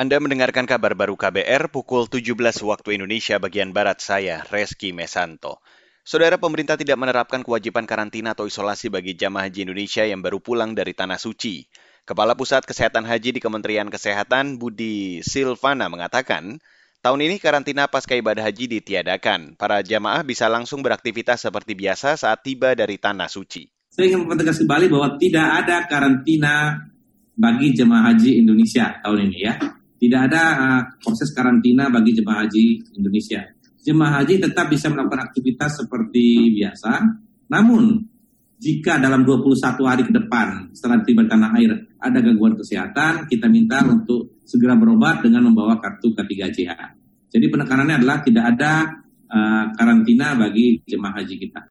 Anda mendengarkan kabar baru KBR pukul 17 waktu Indonesia bagian Barat, saya Reski Mesanto. Saudara, pemerintah tidak menerapkan kewajiban karantina atau isolasi bagi jamaah haji Indonesia yang baru pulang dari Tanah Suci. Kepala Pusat Kesehatan Haji di Kementerian Kesehatan, Budi Silvana, mengatakan, tahun ini karantina pasca ibadah haji ditiadakan. Para jamaah bisa langsung beraktivitas seperti biasa saat tiba dari Tanah Suci. Saya ingin mempertegas kembali bahwa tidak ada karantina bagi jemaah haji Indonesia tahun ini ya. Tidak ada proses karantina bagi jemaah haji Indonesia. Jemaah haji tetap bisa melakukan aktivitas seperti biasa. Namun, jika dalam 21 hari ke depan setelah tiba tanah air ada gangguan kesehatan, kita minta untuk segera berobat dengan membawa kartu K3JHA. Jadi penekanannya adalah tidak ada karantina bagi jemaah haji kita.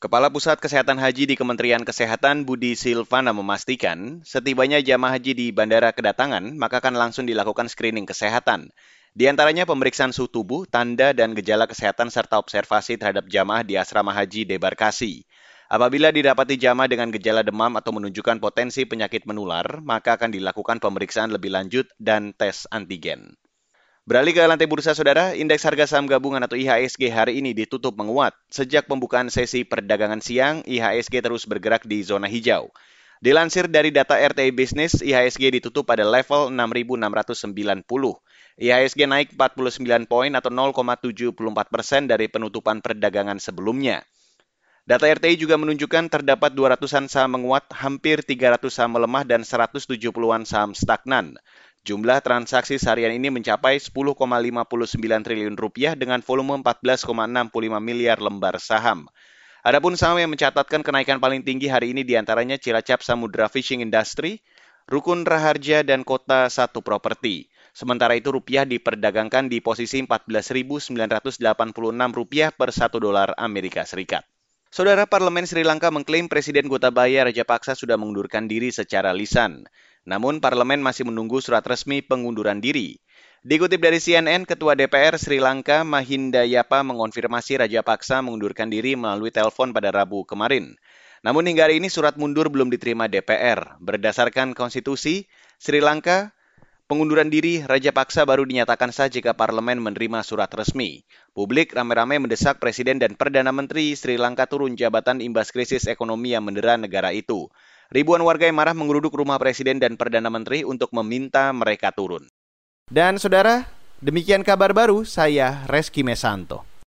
Kepala Pusat Kesehatan Haji di Kementerian Kesehatan Budi Silvana memastikan, setibanya jamaah haji di bandara kedatangan, maka akan langsung dilakukan screening kesehatan. Di antaranya pemeriksaan suhu tubuh, tanda dan gejala kesehatan serta observasi terhadap jamaah di asrama haji debarkasi. Apabila didapati jamaah dengan gejala demam atau menunjukkan potensi penyakit menular, maka akan dilakukan pemeriksaan lebih lanjut dan tes antigen. Beralih ke lantai bursa, saudara, indeks harga saham gabungan atau IHSG hari ini ditutup menguat. Sejak pembukaan sesi perdagangan siang, IHSG terus bergerak di zona hijau. Dilansir dari data RTI Bisnis, IHSG ditutup pada level 6.690. IHSG naik 49 poin atau 0,74% dari penutupan perdagangan sebelumnya. Data RTI juga menunjukkan terdapat 200-an saham menguat, hampir 300 saham melemah, dan 170-an saham stagnan. Jumlah transaksi seharian ini mencapai 10,59 triliun rupiah dengan volume 14,65 miliar lembar saham. Adapun saham yang mencatatkan kenaikan paling tinggi hari ini diantaranya Cilacap Samudra Fishing Industry, Rukun Raharja, dan Kota Satu Property. Sementara itu rupiah diperdagangkan di posisi 14.986 rupiah per 1 dolar Amerika Serikat. Saudara, Parlemen Sri Lanka mengklaim Presiden Gotabaya Rajapaksa sudah mengundurkan diri secara lisan. Namun, Parlemen masih menunggu surat resmi pengunduran diri. Dikutip dari CNN, Ketua DPR Sri Lanka Mahinda Yapa mengonfirmasi Rajapaksa mengundurkan diri melalui telepon pada Rabu kemarin. Namun hingga hari ini surat mundur belum diterima DPR. Berdasarkan konstitusi Sri Lanka, pengunduran diri Rajapaksa baru dinyatakan sah jika Parlemen menerima surat resmi. Publik ramai-ramai mendesak Presiden dan Perdana Menteri Sri Lanka turun jabatan imbas krisis ekonomi yang mendera negara itu. Ribuan warga yang marah menggeruduk rumah Presiden dan Perdana Menteri untuk meminta mereka turun. Dan saudara, demikian kabar baru, saya Reski Mesanto.